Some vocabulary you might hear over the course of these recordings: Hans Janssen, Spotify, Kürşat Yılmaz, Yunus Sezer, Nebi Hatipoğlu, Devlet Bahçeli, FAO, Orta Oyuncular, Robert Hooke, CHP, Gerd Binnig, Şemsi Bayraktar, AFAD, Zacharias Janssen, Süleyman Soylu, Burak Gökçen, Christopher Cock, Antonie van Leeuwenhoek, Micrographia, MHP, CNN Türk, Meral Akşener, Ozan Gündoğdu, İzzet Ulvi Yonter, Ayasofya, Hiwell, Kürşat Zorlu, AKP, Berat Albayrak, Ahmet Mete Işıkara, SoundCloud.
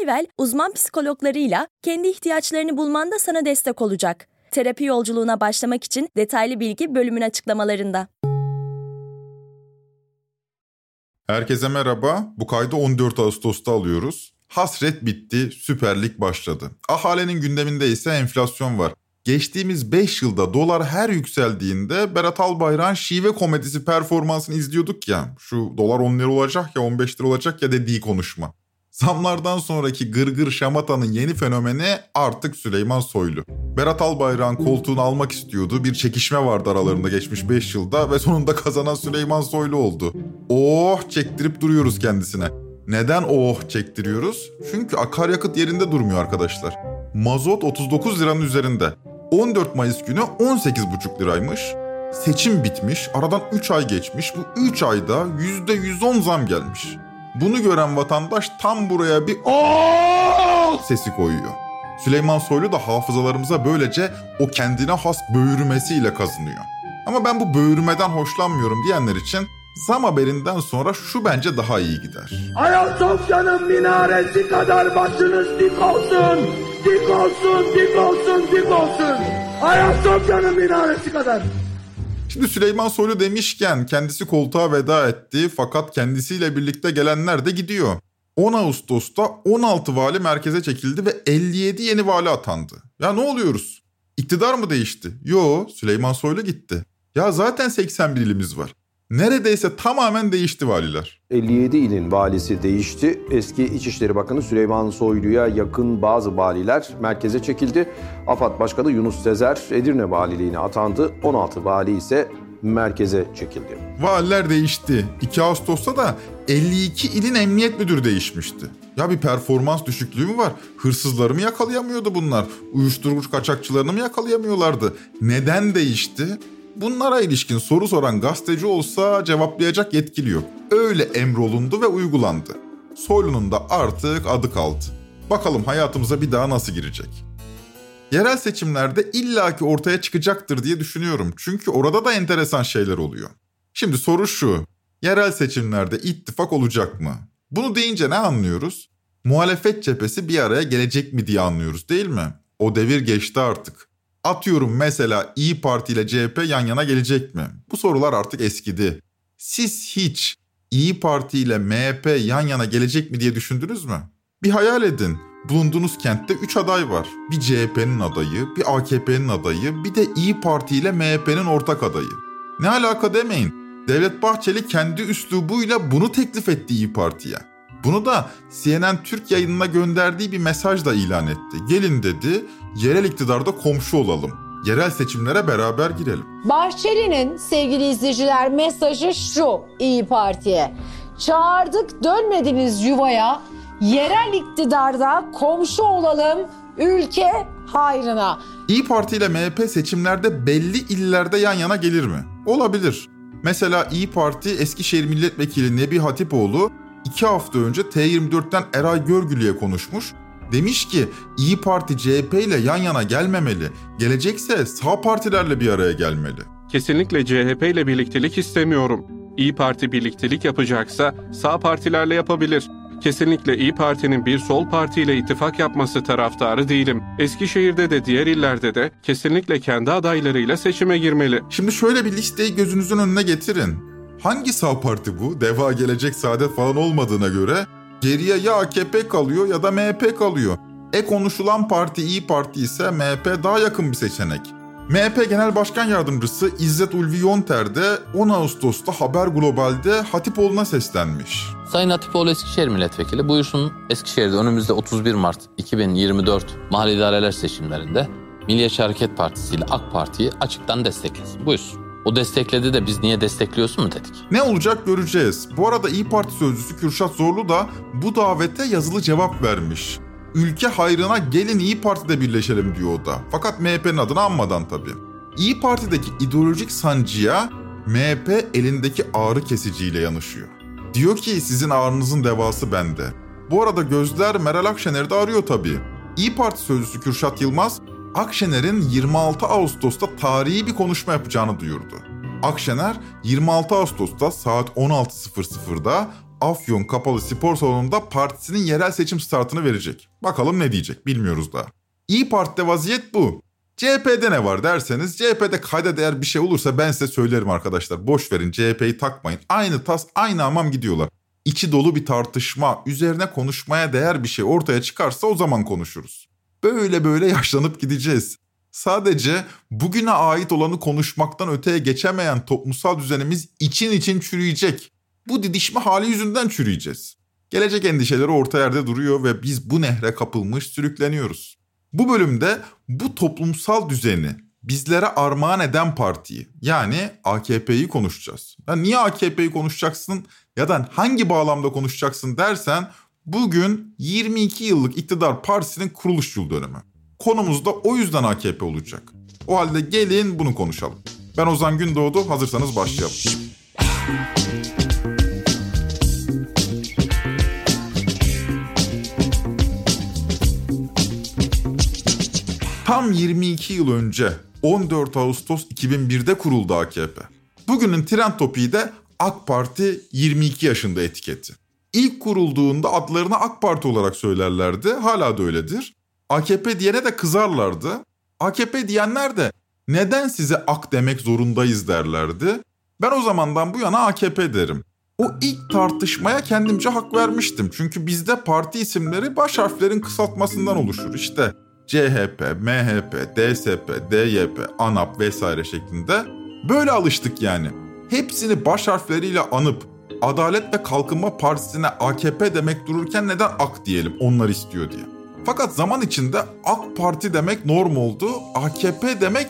Hiwell, uzman psikologlarıyla kendi ihtiyaçlarını bulmanda sana destek olacak. Terapi yolculuğuna başlamak için detaylı bilgi bölümün açıklamalarında. Herkese merhaba. Bu kaydı 14 Ağustos'ta alıyoruz. Hasret bitti, Süper Lig başladı. Ahalenin gündeminde ise enflasyon var. Geçtiğimiz 5 yılda dolar her yükseldiğinde Berat Albayrak'ın şive komedisi performansını izliyorduk ya. Şu dolar 10 lira olacak ya 15 lira olacak ya dediği konuşma. Zamlardan sonraki gırgır şamatanın yeni fenomeni artık Süleyman Soylu. Berat Albayrak'ın koltuğunu almak istiyordu. Bir çekişme vardı aralarında geçmiş 5 yılda ve sonunda kazanan Süleyman Soylu oldu. Oh çektirip duruyoruz kendisine. Neden oh çektiriyoruz? Çünkü akaryakıt yerinde durmuyor arkadaşlar. Mazot 39 liranın üzerinde. 14 Mayıs günü 18,5 liraymış. Seçim bitmiş, aradan 3 ay geçmiş. Bu 3 ayda %110 zam gelmiş. Bunu gören vatandaş tam buraya bir "Aaaaaa!" sesi koyuyor. Süleyman Soylu da hafızalarımıza böylece o kendine has böğürmesiyle kazınıyor. Ama ben bu böğürmeden hoşlanmıyorum diyenler için zam haberinden sonra şu bence daha iyi gider. Ayasofya'nın minaresi kadar başınız dik olsun, dik olsun, dik olsun, dik olsun. Ayasofya'nın minaresi kadar. Şimdi Süleyman Soylu demişken kendisi koltuğa veda etti fakat kendisiyle birlikte gelenler de gidiyor. 10 Ağustos'ta 16 vali merkeze çekildi ve 57 yeni vali atandı. Ya ne oluyoruz? İktidar mı değişti? Yo, Süleyman Soylu gitti. Ya zaten 81 ilimiz var. Neredeyse tamamen değişti valiler. 57 ilin valisi değişti. Eski İçişleri Bakanı Süleyman Soylu'ya yakın bazı valiler merkeze çekildi. AFAD Başkanı Yunus Sezer Edirne valiliğine atandı. 16 vali ise merkeze çekildi. Valiler değişti. 2 Ağustos'ta da 52 ilin emniyet müdürü değişmişti. Ya bir performans düşüklüğü mü var? Hırsızları mı yakalayamıyordu bunlar? Uyuşturucu kaçakçılarını mı yakalayamıyorlardı? Neden değişti? Bunlara ilişkin soru soran gazeteci olsa cevaplayacak yetkili yok. Öyle emrolundu ve uygulandı. Soylu'nun da artık adı kaldı. Bakalım hayatımıza bir daha nasıl girecek? Yerel seçimlerde illaki ortaya çıkacaktır diye düşünüyorum. Çünkü orada da enteresan şeyler oluyor. Şimdi soru şu. Yerel seçimlerde ittifak olacak mı? Bunu deyince ne anlıyoruz? Muhalefet cephesi bir araya gelecek mi diye anlıyoruz değil mi? O devir geçti artık. Atıyorum mesela İYİ Parti ile CHP yan yana gelecek mi? Bu sorular artık eskidi. Siz hiç İYİ Parti ile MHP yan yana gelecek mi diye düşündünüz mü? Bir hayal edin. Bulunduğunuz kentte 3 aday var. Bir CHP'nin adayı, bir AKP'nin adayı, bir de İYİ Parti ile MHP'nin ortak adayı. Ne alaka demeyin. Devlet Bahçeli kendi üslubuyla bunu teklif etti İYİ Parti'ye. Bunu da CNN Türk yayınına gönderdiği bir mesajla ilan etti. Gelin dedi, yerel iktidarda komşu olalım. Yerel seçimlere beraber girelim. Bahçeli'nin sevgili izleyiciler mesajı şu İYİ Parti'ye. Çağırdık dönmediniz yuvaya, yerel iktidarda komşu olalım ülke hayrına. İYİ Parti ile MHP seçimlerde belli illerde yan yana gelir mi? Olabilir. Mesela İYİ Parti Eskişehir Milletvekili Nebi Hatipoğlu 2 hafta önce T24'ten Eray Görgülü'ye konuşmuş. Demiş ki İYİ Parti CHP ile yan yana gelmemeli. Gelecekse sağ partilerle bir araya gelmeli. Kesinlikle CHP ile birliktelik istemiyorum. İYİ Parti birliktelik yapacaksa sağ partilerle yapabilir. Kesinlikle İYİ Parti'nin bir sol partiyle ittifak yapması taraftarı değilim. Eskişehir'de de diğer illerde de kesinlikle kendi adaylarıyla seçime girmeli. Şimdi şöyle bir listeyi gözünüzün önüne getirin. Hangi sağ parti bu? Deva, Gelecek, Saadet falan olmadığına göre geriye ya AKP kalıyor ya da MHP kalıyor. Konuşulan parti İYİ Parti ise MHP daha yakın bir seçenek. MHP Genel Başkan Yardımcısı İzzet Ulvi Yonter de 10 Ağustos'ta Haber Global'de Hatipoğlu'na seslenmiş. Sayın Hatipoğlu Eskişehir Milletvekili buyursun Eskişehir'de önümüzde 31 Mart 2024 mahalle idareler seçimlerinde Milliyetçi Hareket Partisi ile AK Parti'yi açıktan desteklesin. Buyursun. O destekledi de biz niye destekliyorsun mu dedik. Ne olacak göreceğiz. Bu arada İYİ Parti sözcüsü Kürşat Zorlu da bu davete yazılı cevap vermiş. ülke hayrına gelin İYİ Parti'de birleşelim diyor o da. Fakat MHP'nin adını anmadan tabii. İYİ Parti'deki ideolojik sancıya MHP elindeki ağrı kesiciyle yanaşıyor. Diyor ki sizin ağrınızın devası bende. Bu arada gözler Meral Akşener'i de arıyor tabii. İYİ Parti sözcüsü Kürşat Yılmaz, Akşener'in 26 Ağustos'ta tarihi bir konuşma yapacağını duyurdu. Akşener 26 Ağustos'ta saat 16.00'da Afyon Kapalı Spor Salonu'nda partisinin yerel seçim startını verecek. Bakalım ne diyecek bilmiyoruz da. İYİ Parti'de vaziyet bu. CHP'de ne var derseniz CHP'de kayda değer bir şey olursa ben size söylerim arkadaşlar. Boş verin, CHP'yi takmayın. Aynı tas aynı hamam gidiyorlar. İçi dolu bir tartışma, üzerine konuşmaya değer bir şey ortaya çıkarsa o zaman konuşuruz. Böyle böyle yaşlanıp gideceğiz. Sadece bugüne ait olanı konuşmaktan öteye geçemeyen toplumsal düzenimiz için için çürüyecek. Bu didişme hali yüzünden çürüyeceğiz. Gelecek endişeleri orta yerde duruyor ve biz bu nehre kapılmış sürükleniyoruz. Bu bölümde bu toplumsal düzeni bizlere armağan eden partiyi, yani AKP'yi konuşacağız. Yani niye AKP'yi konuşacaksın ya da hangi bağlamda konuşacaksın dersen, bugün 22 yıllık iktidar partisinin kuruluş yıl dönümü. Konumuz da o yüzden AKP olacak. O halde gelin bunu konuşalım. Ben Ozan Gündoğdu, hazırsanız başlayalım. Tam 22 yıl önce 14 Ağustos 2001'de kuruldu AKP. Bugünün trend topiği de AK Parti 22 yaşında etiketi. İlk kurulduğunda adlarını AK Parti olarak söylerlerdi, hala da öyledir. AKP diyene de kızarlardı. AKP diyenler de neden size AK demek zorundayız derlerdi. Ben o zamandan bu yana AKP derim. O ilk tartışmaya kendimce hak vermiştim. Çünkü bizde parti isimleri baş harflerin kısaltmasından oluşur. İşte CHP, MHP, DSP, DYP, ANAP vesaire şeklinde. Böyle alıştık yani. Hepsini baş harfleriyle anıp Adalet ve Kalkınma Partisi'ne AKP demek dururken neden AK diyelim, onlar istiyor diye. Fakat zaman içinde AK Parti demek norm oldu, AKP demek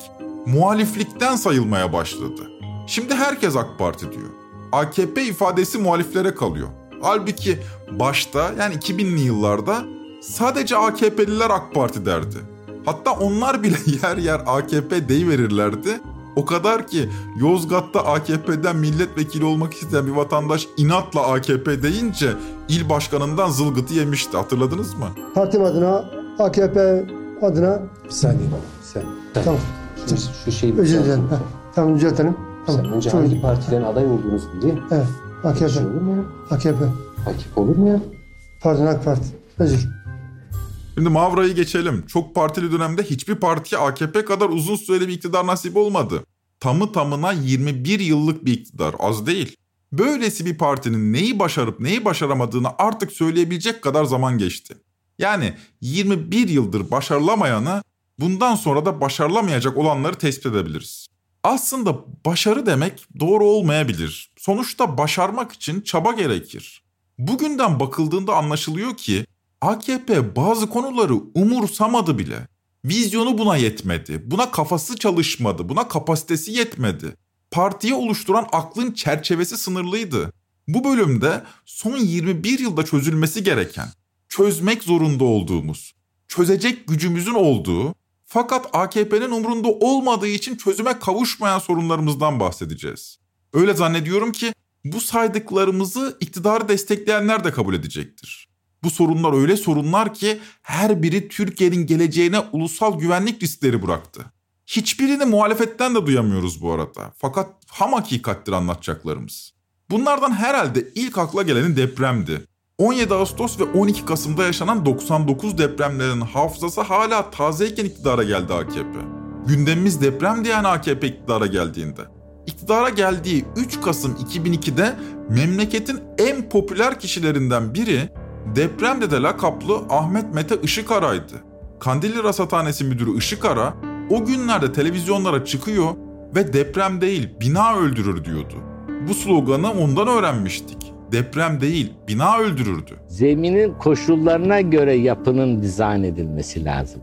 muhaliflikten sayılmaya başladı. Şimdi herkes AK Parti diyor. AKP ifadesi muhaliflere kalıyor. Halbuki başta, yani 2000'li yıllarda sadece AKP'liler AK Parti derdi. Hatta onlar bile yer yer AKP deyiverirlerdi. O kadar ki Yozgat'ta AKP'den milletvekili olmak isteyen bir vatandaş inatla AKP deyince il başkanından zılgıtı yemişti. Hatırladınız mı? Partim adına, AKP adına... Bir saniye baba, sen. Tamam. Şu şeyi... Özür dilerim. Tamam, düzeltelim. Tamam. Sen önce hangi partilerin aday olduğunuzu biliyor musun? Evet, AKP. Şey olur mu ya? AKP. AKP olur mu ya? Pardon, AK Parti. Özür. Şimdi Mavra'yı geçelim. Çok partili dönemde hiçbir partiye AKP kadar uzun süreli bir iktidar nasip olmadı. Tamı tamına 21 yıllık bir iktidar, az değil. Böylesi bir partinin neyi başarıp neyi başaramadığını artık söyleyebilecek kadar zaman geçti. Yani 21 yıldır başarılamayanı, bundan sonra da başarılamayacak olanları tespit edebiliriz. Aslında başarı demek doğru olmayabilir. Sonuçta başarmak için çaba gerekir. Bugünden bakıldığında anlaşılıyor ki AKP bazı konuları umursamadı bile. Vizyonu buna yetmedi, buna kafası çalışmadı, buna kapasitesi yetmedi. Partiyi oluşturan aklın çerçevesi sınırlıydı. Bu bölümde son 21 yılda çözülmesi gereken, çözmek zorunda olduğumuz, çözecek gücümüzün olduğu fakat AKP'nin umrunda olmadığı için çözüme kavuşmayan sorunlarımızdan bahsedeceğiz. Öyle zannediyorum ki bu saydıklarımızı iktidarı destekleyenler de kabul edecektir. Bu sorunlar öyle sorunlar ki her biri Türkiye'nin geleceğine ulusal güvenlik riskleri bıraktı. Hiçbirini muhalefetten de duyamıyoruz bu arada. Fakat ham hakikattir anlatacaklarımız. Bunlardan herhalde ilk akla geleni depremdi. 17 Ağustos ve 12 Kasım'da yaşanan 99 depremlerinin hafızası hala tazeyken iktidara geldi AKP. Gündemimiz deprem diyen AKP iktidara geldiğinde. İktidara geldiği 3 Kasım 2002'de memleketin en popüler kişilerinden biri Deprem Dede lakaplı Ahmet Mete Işıkara'ydı. Kandilli Rasathanesi Müdürü Işıkara o günlerde televizyonlara çıkıyor ve deprem değil bina öldürür diyordu. Bu sloganı ondan öğrenmiştik. Deprem değil bina öldürürdü. Zeminin koşullarına göre yapının dizayn edilmesi lazım.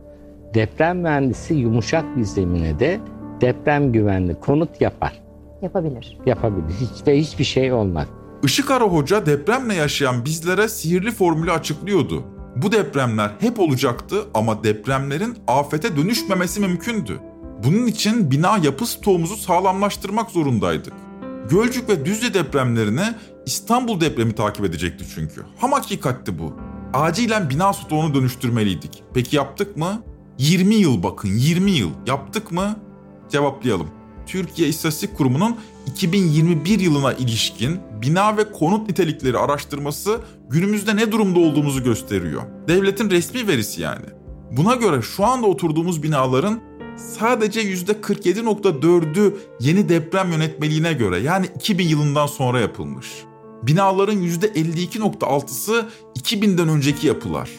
Deprem mühendisi yumuşak bir zemine de deprem güvenli konut yapar. Yapabilir. Hiçbir şey olmaz. Işıkara Hoca depremle yaşayan bizlere sihirli formülü açıklıyordu. Bu depremler hep olacaktı ama depremlerin afete dönüşmemesi mümkündü. Bunun için bina yapı stoğumuzu sağlamlaştırmak zorundaydık. Gölcük ve Düzce depremlerine İstanbul depremi takip edecekti çünkü. Ham hakikatti bu. Acilen bina stoğunu dönüştürmeliydik. Peki yaptık mı? 20 yıl bakın, 20 yıl. Yaptık mı? Cevaplayalım. Türkiye İstatistik Kurumu'nun 2021 yılına ilişkin bina ve konut nitelikleri araştırması günümüzde ne durumda olduğumuzu gösteriyor. Devletin resmi verisi yani. Buna göre şu anda oturduğumuz binaların sadece %47.4'ü yeni deprem yönetmeliğine göre yani 2000 yılından sonra yapılmış. Binaların %52.6'sı 2000'den önceki yapılar.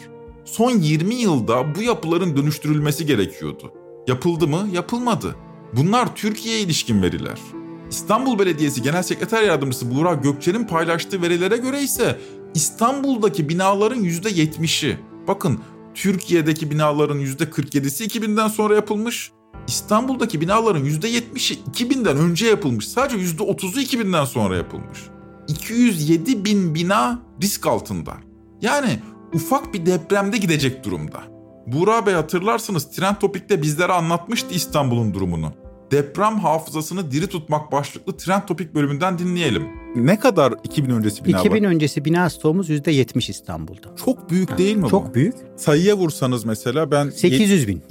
Son 20 yılda bu yapıların dönüştürülmesi gerekiyordu. Yapıldı mı? Yapılmadı. Bunlar Türkiye'ye ilişkin veriler. İstanbul Belediyesi Genel Sekreter Yardımcısı Burak Gökçen'in paylaştığı verilere göre ise İstanbul'daki binaların %70'i. Bakın Türkiye'deki binaların %47'si 2000'den sonra yapılmış. İstanbul'daki binaların %70'i 2000'den önce yapılmış. Sadece %30'u 2000'den sonra yapılmış. 207 bin bina risk altında. Yani ufak bir depremde gidecek durumda. Buğra Bey hatırlarsınız Trend Topik'te bizlere anlatmıştı İstanbul'un durumunu. Deprem hafızasını diri tutmak başlıklı Trend Topik bölümünden dinleyelim. Ne kadar 2000 öncesi bina var? 2000 öncesi bina stoğumuz %70 İstanbul'da. Çok büyük değil mi bu? Çok büyük. Sayıya vursanız mesela ben... 800 bin.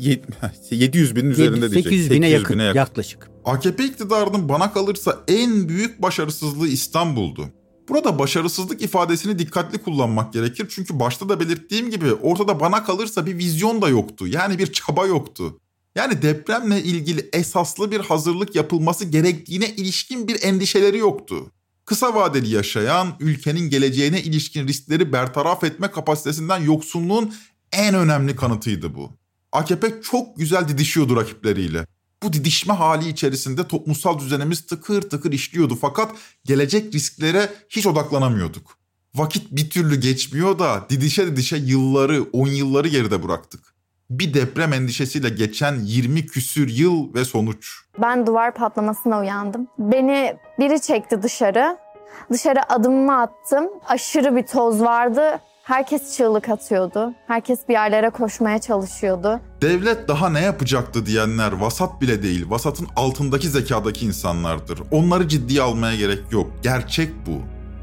700 binin üzerinde diyecek. 800 bine yakın yaklaşık. AKP iktidarının bana kalırsa en büyük başarısızlığı İstanbul'du. Burada başarısızlık ifadesini dikkatli kullanmak gerekir. Çünkü başta da belirttiğim gibi ortada bana kalırsa bir vizyon da yoktu. Yani bir çaba yoktu. Yani depremle ilgili esaslı bir hazırlık yapılması gerektiğine ilişkin bir endişeleri yoktu. Kısa vadeli yaşayan, ülkenin geleceğine ilişkin riskleri bertaraf etme kapasitesinden yoksunluğun en önemli kanıtıydı bu. AKP çok güzel didişiyordu rakipleriyle. Bu didişme hali içerisinde toplumsal düzenimiz tıkır tıkır işliyordu fakat gelecek risklere hiç odaklanamıyorduk. Vakit bir türlü geçmiyor da didişe yılları, 10 yılları geride bıraktık. Bir deprem endişesiyle geçen 20 küsür yıl ve sonuç. Ben duvar patlamasına uyandım. Beni biri çekti dışarı. Dışarı adımımı attım. Aşırı bir toz vardı. Herkes çığlık atıyordu. Herkes bir yerlere koşmaya çalışıyordu. Devlet daha ne yapacaktı diyenler vasat bile değil, vasatın altındaki zekadaki insanlardır. Onları ciddiye almaya gerek yok. Gerçek bu.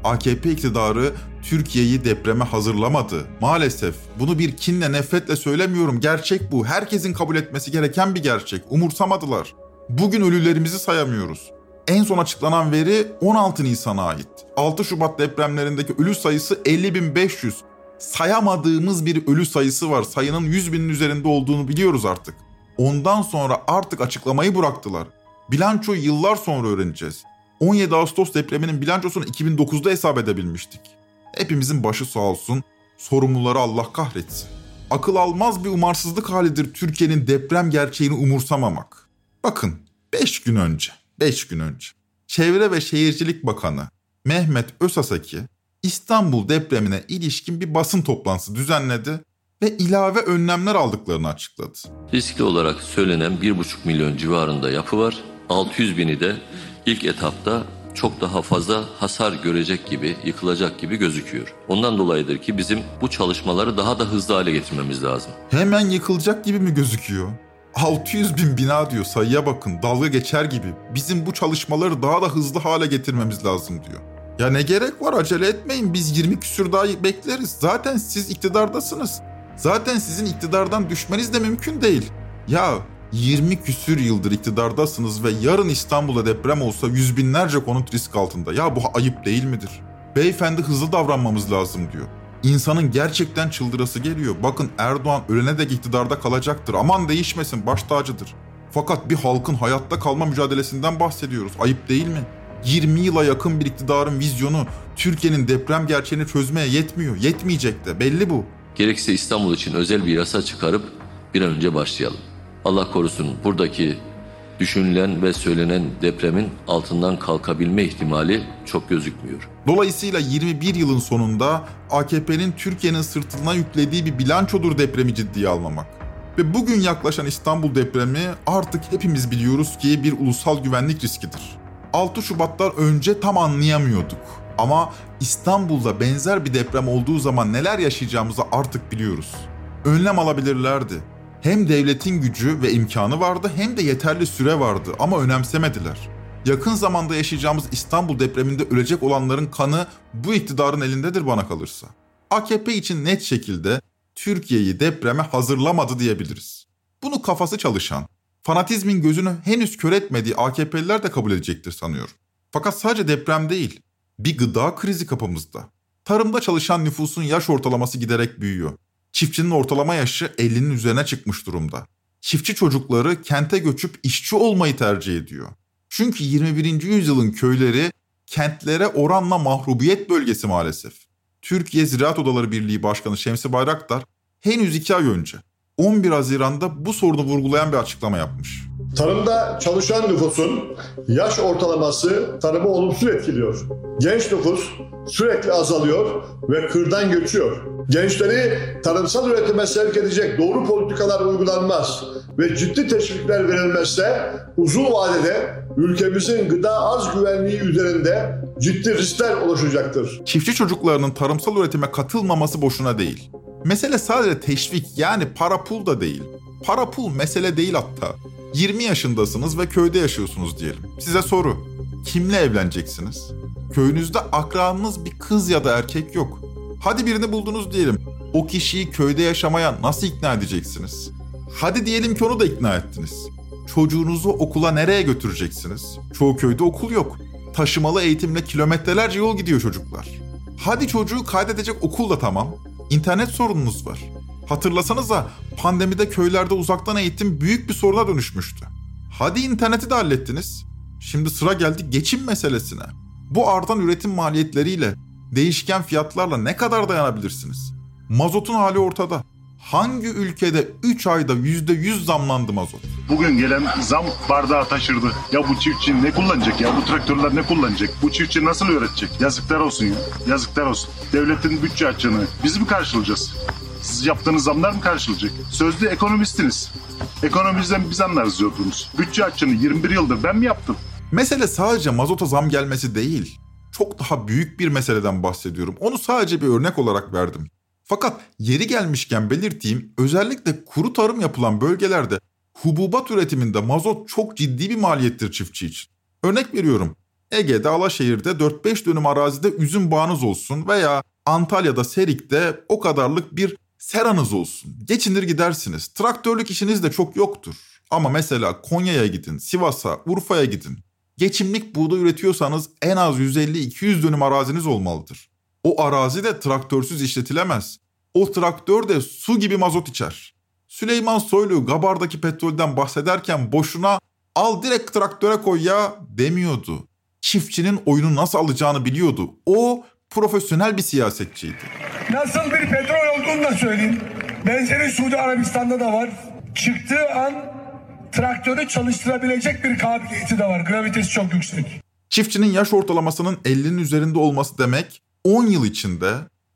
AKP iktidarı Türkiye'yi depreme hazırlamadı. Maalesef bunu bir kinle, nefretle söylemiyorum. Gerçek bu. Herkesin kabul etmesi gereken bir gerçek. Umursamadılar. Bugün ölülerimizi sayamıyoruz. En son açıklanan veri 16 Nisan'a ait. 6 Şubat depremlerindeki ölü sayısı 50.500. Sayamadığımız bir ölü sayısı var. Sayının 100.000'in üzerinde olduğunu biliyoruz artık. Ondan sonra artık açıklamayı bıraktılar. Bilançoyu yıllar sonra öğreneceğiz. 17 Ağustos depreminin bilançosunu 2009'da hesap edebilmiştik. Hepimizin başı sağ olsun, sorumluları Allah kahretsin. Akıl almaz bir umarsızlık halidir Türkiye'nin deprem gerçeğini umursamamak. Bakın 5 gün önce Çevre ve Şehircilik Bakanı Mehmet Ösasaki İstanbul depremine ilişkin bir basın toplantısı düzenledi ve ilave önlemler aldıklarını açıkladı. Riskli olarak söylenen 1,5 milyon civarında yapı var. 600 bini de ilk etapta çok daha fazla hasar görecek gibi, yıkılacak gibi gözüküyor. Ondan dolayıdır ki bizim bu çalışmaları daha da hızlı hale getirmemiz lazım. Hemen yıkılacak gibi mi gözüküyor? 600 bin bina diyor, sayıya bakın, dalga geçer gibi. Bizim bu çalışmaları daha da hızlı hale getirmemiz lazım diyor. Ya ne gerek var, acele etmeyin, biz 20 küsür daha bekleriz. Zaten siz iktidardasınız. Zaten sizin iktidardan düşmeniz de mümkün değil. Ya 20 küsür yıldır iktidardasınız ve yarın İstanbul'da deprem olsa yüz binlerce konut risk altında. Ya bu ayıp değil midir? Beyefendi hızlı davranmamız lazım diyor. İnsanın gerçekten çıldırası geliyor. Bakın Erdoğan ölene dek iktidarda kalacaktır. Aman değişmesin, baş tacıdır. Fakat bir halkın hayatta kalma mücadelesinden bahsediyoruz. Ayıp değil mi? 20 yıla yakın bir iktidarın vizyonu Türkiye'nin deprem gerçeğini çözmeye yetmiyor. Yetmeyecek de belli bu. Gerekse İstanbul için özel bir yasa çıkarıp bir an önce başlayalım. Allah korusun buradaki düşünülen ve söylenen depremin altından kalkabilme ihtimali çok gözükmüyor. Dolayısıyla 21 yılın sonunda AKP'nin Türkiye'nin sırtına yüklediği bir bilançodur depremi ciddiye almamak. Ve bugün yaklaşan İstanbul depremi artık hepimiz biliyoruz ki bir ulusal güvenlik riskidir. 6 Şubat'tan önce tam anlayamıyorduk. Ama İstanbul'da benzer bir deprem olduğu zaman neler yaşayacağımızı artık biliyoruz. Önlem alabilirlerdi. Hem devletin gücü ve imkanı vardı hem de yeterli süre vardı ama önemsemediler. Yakın zamanda yaşayacağımız İstanbul depreminde ölecek olanların kanı bu iktidarın elindedir bana kalırsa. AKP için net şekilde Türkiye'yi depreme hazırlamadı diyebiliriz. Bunu kafası çalışan, fanatizmin gözünü henüz kör etmediği AKP'liler de kabul edecektir sanıyorum. Fakat sadece deprem değil, bir gıda krizi kapımızda. Tarımda çalışan nüfusun yaş ortalaması giderek büyüyor. Çiftçinin ortalama yaşı 50'nin üzerine çıkmış durumda. Çiftçi çocukları kente göçüp işçi olmayı tercih ediyor. Çünkü 21. yüzyılın köyleri kentlere oranla mahrubiyet bölgesi maalesef. Türkiye Ziraat Odaları Birliği Başkanı Şemsi Bayraktar henüz 2 ay önce 11 Haziran'da bu sorunu vurgulayan bir açıklama yapmış. Tarımda çalışan nüfusun yaş ortalaması tarımı olumsuz etkiliyor. Genç nüfus sürekli azalıyor ve kırdan göçüyor. Gençleri tarımsal üretime sevk edecek doğru politikalar uygulanmaz ve ciddi teşvikler verilmezse uzun vadede ülkemizin gıda az güvenliği üzerinde ciddi riskler oluşacaktır. Çiftçi çocuklarının tarımsal üretime katılmaması boşuna değil. Mesele sadece teşvik, yani para pul da değil. Para pul mesele değil hatta. 20 yaşındasınız ve köyde yaşıyorsunuz diyelim. Size soru, kimle evleneceksiniz? Köyünüzde akranınız bir kız ya da erkek yok. Hadi birini buldunuz diyelim. O kişiyi köyde yaşamaya nasıl ikna edeceksiniz? Hadi diyelim ki onu da ikna ettiniz. Çocuğunuzu okula nereye götüreceksiniz? Çoğu köyde okul yok. Taşımalı eğitimle kilometrelerce yol gidiyor çocuklar. Hadi çocuğu kaydedecek okul da tamam. İnternet sorununuz var. Hatırlasanıza, pandemide köylerde uzaktan eğitim büyük bir soruna dönüşmüştü. Hadi interneti de hallettiniz. Şimdi sıra geldi geçim meselesine. Bu artan üretim maliyetleriyle, değişken fiyatlarla ne kadar dayanabilirsiniz? Mazotun hali ortada. Hangi ülkede 3 ayda %100 zamlandı mazot? Bugün gelen zam bardağı taşırdı. Ya bu çiftçi ne kullanacak ya? Bu traktörler ne kullanacak? Bu çiftçi nasıl üretecek? Yazıklar olsun ya. Yazıklar olsun. Devletin bütçe açığını biz mi karşılayacağız? Siz yaptığınız zamlar mı karşılayacak? Sözde ekonomistiniz. Ekonomimizden biz anlarız diyordunuz. Bütçe açığını 21 yıldır ben mi yaptım? Mesele sadece mazota zam gelmesi değil. Çok daha büyük bir meseleden bahsediyorum. Onu sadece bir örnek olarak verdim. Fakat yeri gelmişken belirteyim, özellikle kuru tarım yapılan bölgelerde hububat üretiminde mazot çok ciddi bir maliyettir çiftçi için. Örnek veriyorum, Ege'de, Alaşehir'de 4-5 dönüm arazide üzüm bağınız olsun veya Antalya'da, Serik'te o kadarlık bir seranız olsun. Geçinir gidersiniz, traktörlük işiniz de çok yoktur. Ama mesela Konya'ya gidin, Sivas'a, Urfa'ya gidin. Geçimlik buğday üretiyorsanız en az 150-200 dönüm araziniz olmalıdır. O arazi de traktörsüz işletilemez. O traktör de su gibi mazot içer. Süleyman Soylu Gabar'daki petrolden bahsederken boşuna "al direkt traktöre koy ya" demiyordu. Çiftçinin oyunu nasıl alacağını biliyordu. O profesyonel bir siyasetçiydi. Nasıl bir petrol olduğunu da söyleyeyim. Benzeri Suudi Arabistan'da da var. Çıktığı an traktörü çalıştırabilecek bir kabiliyeti de var. Gravitesi çok yüksek. Çiftçinin yaş ortalamasının 50'nin üzerinde olması demek, 10 yıl içinde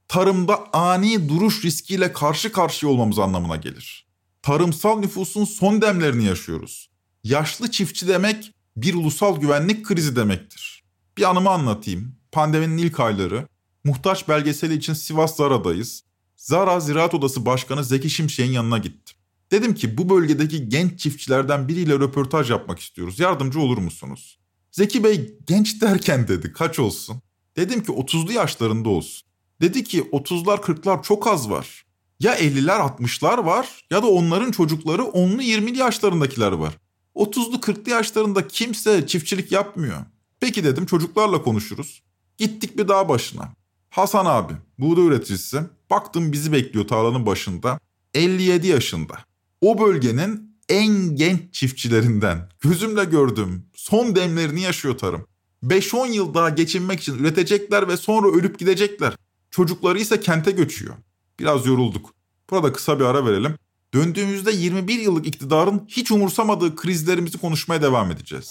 tarımda ani duruş riskiyle karşı karşıya olmamız anlamına gelir. Tarımsal nüfusun son demlerini yaşıyoruz. Yaşlı çiftçi demek bir ulusal güvenlik krizi demektir. Bir anımı anlatayım. Pandeminin ilk ayları. Muhtaç belgeseli için Sivas Zara'dayız. Zara Ziraat Odası Başkanı Zeki Şimşek'in yanına gittim. Dedim ki bu bölgedeki genç çiftçilerden biriyle röportaj yapmak istiyoruz. Yardımcı olur musunuz? Zeki Bey genç derken dedi kaç olsun? Dedim ki 30'lu yaşlarında olsun. Dedi ki 30'lar 40'lar çok az var. Ya 50'ler 60'lar var ya da onların çocukları 10'lu 20'li yaşlarındakiler var. 30'lu 40'lı yaşlarında kimse çiftçilik yapmıyor. Peki dedim, çocuklarla konuşuruz. Gittik bir dağ başına. Hasan abi buğday üreticisi, baktım bizi bekliyor tarlanın başında. 57 yaşında. O bölgenin en genç çiftçilerinden. Gözümle gördüm. Son demlerini yaşıyor tarım. 5-10 yıl daha geçinmek için üretecekler ve sonra ölüp gidecekler. Çocukları ise kente göçüyor. Biraz yorulduk. Burada kısa bir ara verelim. Döndüğümüzde 21 yıllık iktidarın hiç umursamadığı krizlerimizi konuşmaya devam edeceğiz.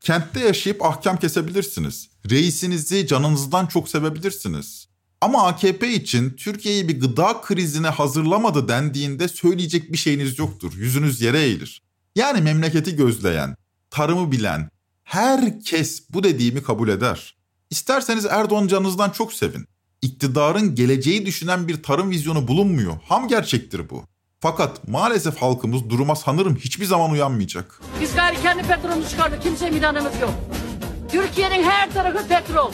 Kentte yaşayıp ahkam kesebilirsiniz. Reisinizi canınızdan çok sevebilirsiniz. Ama AKP için Türkiye'yi bir gıda krizine hazırlamadı dendiğinde söyleyecek bir şeyiniz yoktur. Yüzünüz yere eğilir. Yani memleketi gözleyen, tarımı bilen, herkes bu dediğimi kabul eder. İsterseniz Erdoğan'ı canınızdan çok sevin. İktidarın geleceği düşünen bir tarım vizyonu bulunmuyor. Ham gerçektir bu. Fakat maalesef halkımız duruma sanırım hiçbir zaman uyanmayacak. Biz gayri kendi petrolümüzü çıkardık. Kimseye midanımız yok. Türkiye'nin her tarafı petrol.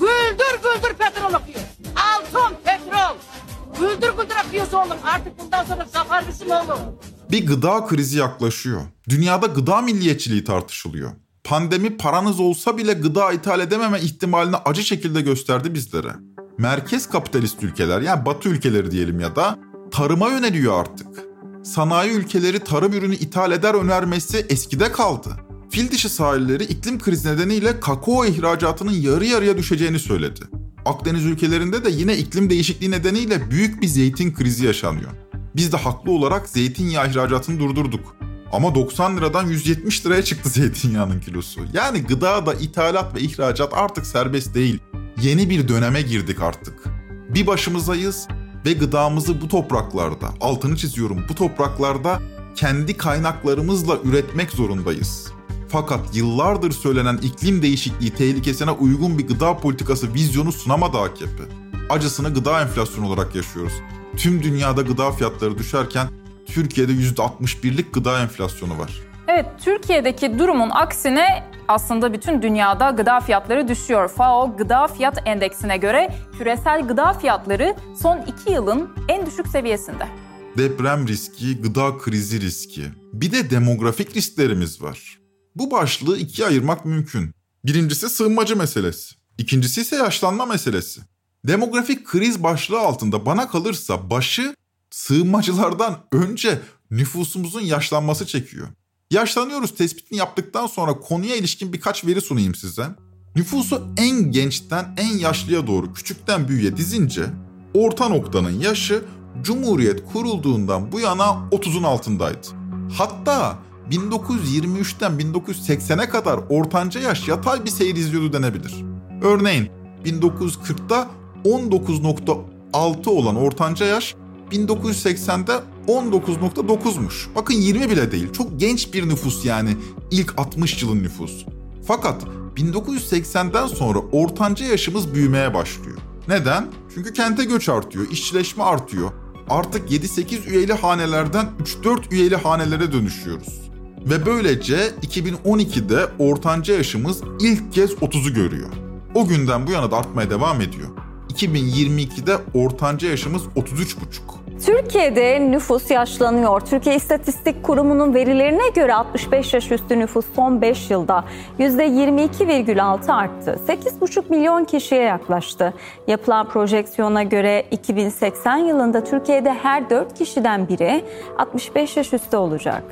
Güldür güldür petrol akıyor. Altın petrol. Güldür güldür akıyorsa oğlum. Artık bundan sonra zafer bizim oğlum. Bir gıda krizi yaklaşıyor. Dünyada gıda milliyetçiliği tartışılıyor. Pandemi paranız olsa bile gıda ithal edememe ihtimalini acı şekilde gösterdi bizlere. Merkez kapitalist ülkeler, yani Batı ülkeleri diyelim ya da, tarıma yöneliyor artık. Sanayi ülkeleri tarım ürünü ithal eder önermesi eskide kaldı. Fil dişi sahilleri iklim krizi nedeniyle kakao ihracatının yarı yarıya düşeceğini söyledi. Akdeniz ülkelerinde de yine iklim değişikliği nedeniyle büyük bir zeytin krizi yaşanıyor. Biz de haklı olarak zeytinyağı ihracatını durdurduk. Ama 90 liradan 170 liraya çıktı zeytinyağının kilosu. Yani gıdada ithalat ve ihracat artık serbest değil. Yeni bir döneme girdik artık. Bir başımızayız. Ve gıdamızı bu topraklarda, altını çiziyorum, bu topraklarda kendi kaynaklarımızla üretmek zorundayız. Fakat yıllardır söylenen iklim değişikliği tehlikesine uygun bir gıda politikası vizyonu sunamadı AKP. Acısını gıda enflasyonu olarak yaşıyoruz. Tüm dünyada gıda fiyatları düşerken Türkiye'de %61'lik gıda enflasyonu var. Evet, Türkiye'deki durumun aksine aslında bütün dünyada gıda fiyatları düşüyor. FAO Gıda Fiyat Endeksine göre küresel gıda fiyatları son 2 yılın en düşük seviyesinde. Deprem riski, gıda krizi riski. Bir de demografik risklerimiz var. Bu başlığı ikiye ayırmak mümkün. Birincisi sığınmacı meselesi. İkincisi ise yaşlanma meselesi. Demografik kriz başlığı altında bana kalırsa başı sığınmacılardan önce nüfusumuzun yaşlanması çekiyor. Yaşlanıyoruz tespitini yaptıktan sonra konuya ilişkin birkaç veri sunayım size. Nüfusu en gençten en yaşlıya doğru küçükten büyüğe dizince orta noktanın yaşı Cumhuriyet kurulduğundan bu yana 30'un altındaydı. Hatta 1923'ten 1980'e kadar ortanca yaş yatay bir seyir izliyordu denebilir. Örneğin 1940'da 19.6 olan ortanca yaş 1980'de 19.9'muş. Bakın 20 bile değil. Çok genç bir nüfus yani. İlk 60 yılın nüfus. Fakat 1980'den sonra ortanca yaşımız büyümeye başlıyor. Neden? Çünkü kente göç artıyor, işçileşme artıyor. Artık 7-8 üyeli hanelerden 3-4 üyeli hanelere dönüşüyoruz. Ve böylece 2012'de ortanca yaşımız ilk kez 30'u görüyor. O günden bu yana da artmaya devam ediyor. 2022'de ortanca yaşımız 33,5. Türkiye'de nüfus yaşlanıyor. Türkiye İstatistik Kurumu'nun verilerine göre 65 yaş üstü nüfus son 5 yılda %22,6 arttı. 8,5 milyon kişiye yaklaştı. Yapılan projeksiyona göre 2080 yılında Türkiye'de her 4 kişiden biri 65 yaş üstü olacak.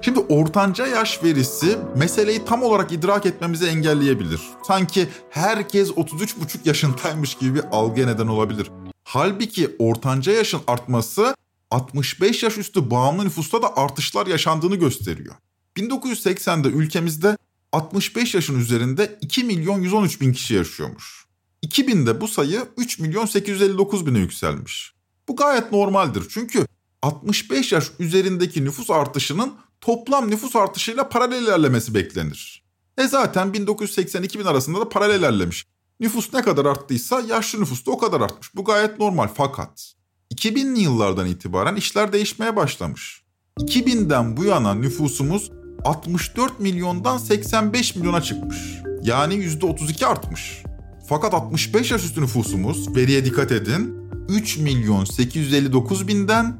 Şimdi ortanca yaş verisi meseleyi tam olarak idrak etmemizi engelleyebilir. Sanki herkes 33,5 yaşındaymış gibi bir algıya neden olabilir. Halbuki ortanca yaşın artması 65 yaş üstü bağımlı nüfusta da artışlar yaşandığını gösteriyor. 1980'de ülkemizde 65 yaşın üzerinde 2.113.000 kişi yaşıyormuş. 2000'de bu sayı 3.859.000'e yükselmiş. Bu gayet normaldir çünkü 65 yaş üzerindeki nüfus artışının toplam nüfus artışıyla paralel ilerlemesi beklenir. Zaten 1980-2000 arasında da paralel ilerlemiş. Nüfus ne kadar arttıysa yaşlı nüfus da o kadar artmış. Bu gayet normal fakat 2000'li yıllardan itibaren işler değişmeye başlamış. 2000'den bu yana nüfusumuz 64 milyondan 85 milyona çıkmış. Yani %32 artmış. Fakat 65 yaş üstü nüfusumuz, veriye dikkat edin, 3 milyon 859 binden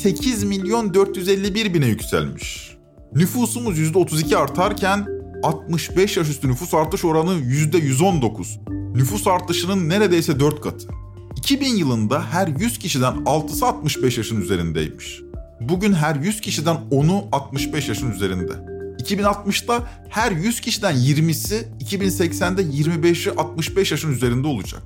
8 milyon 451 bine yükselmiş. Nüfusumuz %32 artarken 65 yaş üstü nüfus artış oranı %119. Nüfus artışının neredeyse 4 katı. 2000 yılında her 100 kişiden 6'sı 65 yaşın üzerindeymiş. Bugün her 100 kişiden 10'u 65 yaşın üzerinde. 2060'da her 100 kişiden 20'si, 2080'de 25'i 65 yaşın üzerinde olacak.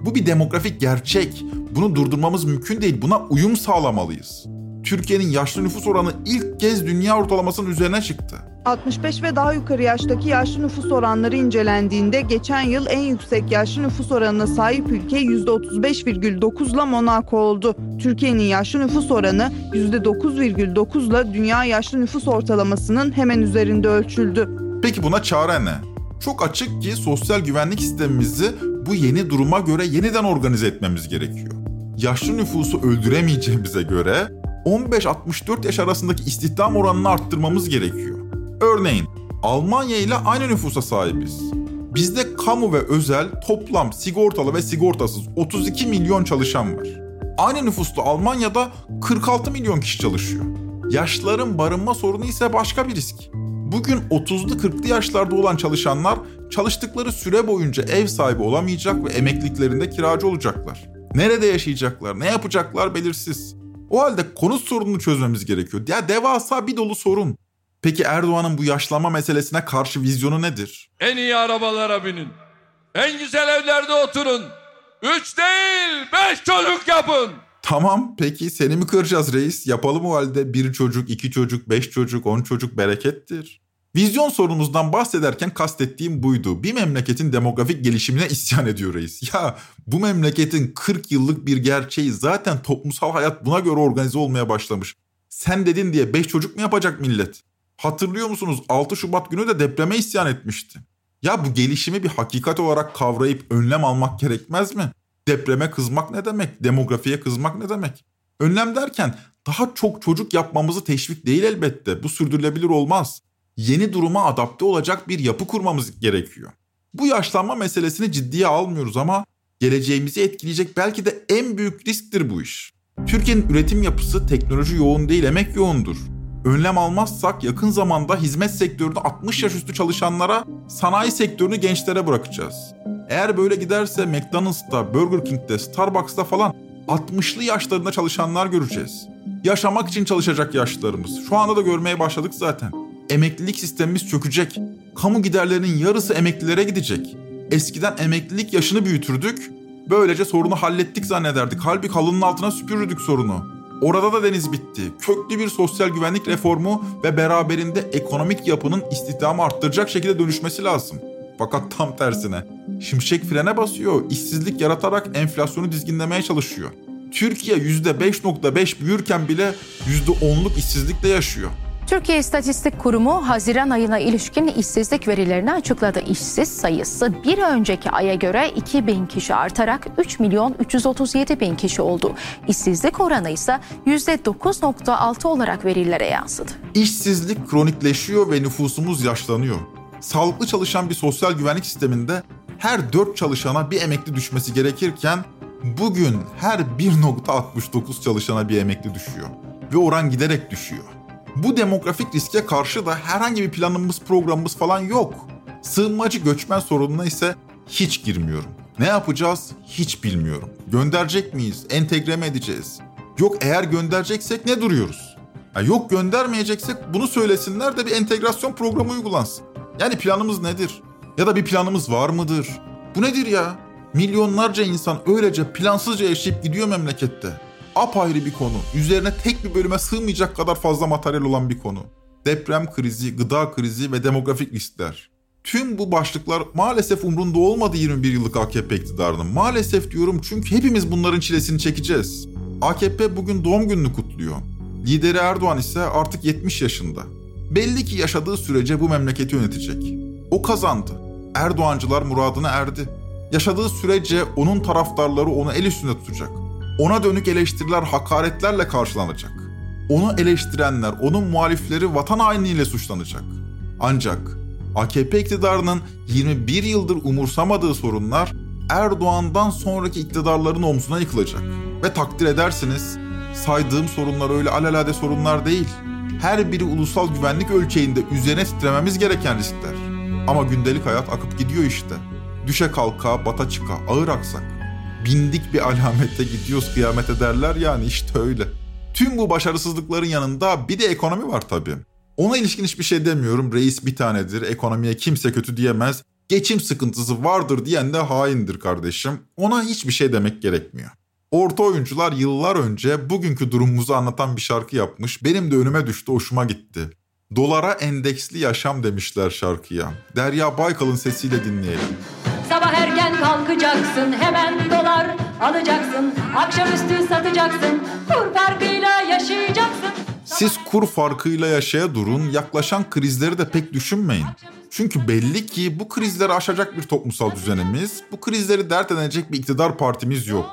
Bu bir demografik gerçek. Bunu durdurmamız mümkün değil. Buna uyum sağlamalıyız. Türkiye'nin yaşlı nüfus oranı ilk kez dünya ortalamasının üzerine çıktı. 65 ve daha yukarı yaştaki yaşlı nüfus oranları incelendiğinde geçen yıl en yüksek yaşlı nüfus oranına sahip ülke %35,9'la Monaco oldu. Türkiye'nin yaşlı nüfus oranı %9,9'la dünya yaşlı nüfus ortalamasının hemen üzerinde ölçüldü. Peki buna çare ne? Çok açık ki sosyal güvenlik sistemimizi bu yeni duruma göre yeniden organize etmemiz gerekiyor. Yaşlı nüfusu öldüremeyeceğimize göre 15-64 yaş arasındaki istihdam oranını arttırmamız gerekiyor. Örneğin Almanya ile aynı nüfusa sahibiz. Bizde kamu ve özel toplam sigortalı ve sigortasız 32 milyon çalışan var. Aynı nüfuslu Almanya'da 46 milyon kişi çalışıyor. Yaşlıların barınma sorunu ise başka bir risk. Bugün 30'lu 40'lı yaşlarda olan çalışanlar çalıştıkları süre boyunca ev sahibi olamayacak ve emekliliklerinde kiracı olacaklar. Nerede yaşayacaklar, ne yapacaklar belirsiz. O halde konut sorununu çözmemiz gerekiyor. Ya devasa bir dolu sorun. Peki Erdoğan'ın bu yaşlanma meselesine karşı vizyonu nedir? En iyi arabalara binin. En güzel evlerde oturun. 3 değil 5 çocuk yapın. Tamam, peki seni mi kıracağız reis? Yapalım o halde. 1 çocuk, 2 çocuk, 5 çocuk, 10 çocuk berekettir. Vizyon sorunumuzdan bahsederken kastettiğim buydu. Bir memleketin demografik gelişimine isyan ediyor reis. Ya bu memleketin 40 yıllık bir gerçeği, zaten toplumsal hayat buna göre organize olmaya başlamış. Sen dedin diye 5 çocuk mu yapacak millet? Hatırlıyor musunuz? 6 Şubat günü de depreme isyan etmişti. Ya bu gelişimi bir hakikat olarak kavrayıp önlem almak gerekmez mi? Depreme kızmak ne demek? Demografiye kızmak ne demek? Önlem derken daha çok çocuk yapmamızı teşvik değil elbette. Bu sürdürülebilir olmaz. Yeni duruma adapte olacak bir yapı kurmamız gerekiyor. Bu yaşlanma meselesini ciddiye almıyoruz ama geleceğimizi etkileyecek belki de en büyük risktir bu iş. Türkiye'nin üretim yapısı teknoloji yoğun değil, emek yoğundur. Önlem almazsak yakın zamanda hizmet sektörünü 60 yaş üstü çalışanlara, sanayi sektörünü gençlere bırakacağız. Eğer böyle giderse McDonald's'ta, Burger King'de, Starbucks'ta falan 60'lı yaşlarında çalışanlar göreceğiz. Yaşamak için çalışacak yaşlarımız. Şu anda da görmeye başladık zaten. Emeklilik sistemimiz çökecek. Kamu giderlerinin yarısı emeklilere gidecek. Eskiden emeklilik yaşını büyütürdük. Böylece sorunu hallettik zannederdik. Halbuki halının altına süpürürdük sorunu. Orada da deniz bitti. Köklü bir sosyal güvenlik reformu ve beraberinde ekonomik yapının istihdamı arttıracak şekilde dönüşmesi lazım. Fakat tam tersine. Şimşek frene basıyor, işsizlik yaratarak enflasyonu dizginlemeye çalışıyor. Türkiye %5,5 büyürken bile %10'luk işsizlikle yaşıyor. Türkiye İstatistik Kurumu Haziran ayına ilişkin işsizlik verilerini açıkladı. İşsiz sayısı bir önceki aya göre 2.000 kişi artarak 3.337.000 kişi oldu. İşsizlik oranı ise %9,6 olarak verilere yansıdı. İşsizlik kronikleşiyor ve nüfusumuz yaşlanıyor. Sağlıklı çalışan bir sosyal güvenlik sisteminde her 4 çalışana bir emekli düşmesi gerekirken bugün her 1,69 çalışana bir emekli düşüyor ve oran giderek düşüyor. Bu demografik riske karşı da herhangi bir planımız, programımız falan yok. Sığınmacı göçmen sorununa ise hiç girmiyorum. Ne yapacağız hiç bilmiyorum. Gönderecek miyiz? Entegre mi edeceğiz? Yok, eğer göndereceksek ne duruyoruz? Yok, göndermeyeceksek bunu söylesinler de bir entegrasyon programı uygulansın. Yani planımız nedir? Ya da bir planımız var mıdır? Bu nedir ya? Milyonlarca insan öylece plansızca yaşayıp gidiyor memlekette. Apayrı bir konu. Üzerine tek bir bölüme sığmayacak kadar fazla materyal olan bir konu. Deprem krizi, gıda krizi ve demografik riskler. Tüm bu başlıklar maalesef umrunda olmadı 21 yıllık AKP iktidarının. Maalesef diyorum çünkü hepimiz bunların çilesini çekeceğiz. AKP bugün doğum gününü kutluyor. Lideri Erdoğan ise artık 70 yaşında. Belli ki yaşadığı sürece bu memleketi yönetecek. O kazandı. Erdoğancılar muradına erdi. Yaşadığı sürece onun taraftarları onu el üstünde tutacak. Ona dönük eleştiriler hakaretlerle karşılanacak. onu eleştirenler, onun muhalifleri vatan hainliğiyle suçlanacak. Ancak AKP iktidarının 21 yıldır umursamadığı sorunlar Erdoğan'dan sonraki iktidarların omzuna yıkılacak. Ve takdir edersiniz, saydığım sorunlar öyle alelade sorunlar değil. Her biri ulusal güvenlik ölçeğinde üzerine titrememiz gereken riskler. Ama gündelik hayat akıp gidiyor işte. Düşe kalka, bata çıka, ağır aksak. Bindik bir alamette gidiyoruz kıyamete derler yani işte öyle. Tüm bu başarısızlıkların yanında bir de ekonomi var tabii. Ona ilişkin hiçbir şey demiyorum. Reis bir tanedir, ekonomiye kimse kötü diyemez. Geçim sıkıntısı vardır diyen de haindir kardeşim. Ona hiçbir şey demek gerekmiyor. Orta Oyuncular yıllar önce bugünkü durumumuzu anlatan bir şarkı yapmış. Benim de önüme düştü, hoşuma gitti. Dolara endeksli yaşam demişler şarkıya. Derya Baykal'ın sesiyle dinleyelim. Sabah erken kalkacaksın, hemen dolar alacaksın. Akşamüstü satacaksın, kur farkıyla yaşayacaksın. Siz kur farkıyla yaşaya durun, yaklaşan krizleri de pek düşünmeyin. Çünkü belli ki bu krizleri aşacak bir toplumsal düzenimiz, bu krizleri dert edecek bir iktidar partimiz yok.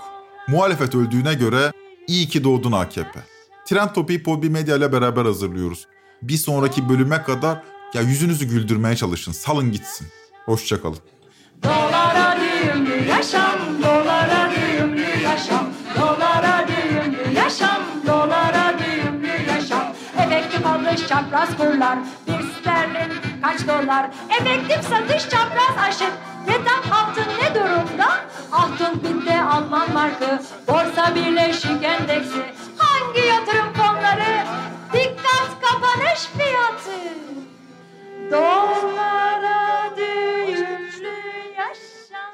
Muhalefet öldüğüne göre iyi ki doğdun AKP. Trend Topi'yi Podbi Medya ile beraber hazırlıyoruz. Bir sonraki bölüme kadar ya yüzünüzü güldürmeye çalışın, salın gitsin. Hoşçakalın. Dolara düğümlü yaşam, dolara düğümlü yaşam, dolara düğümlü yaşam, dolara düğümlü yaşam. Efektif alış çapraz kurlar, bir sterlin kaç dolar. Efektif satış çapraz aşık, neden altın ne durumda? Altın binde Alman markı, borsa birleşik endeksi, hangi yatırım fonları? Dikkat kapanış fiyatı, dolara düğümlü yaşam.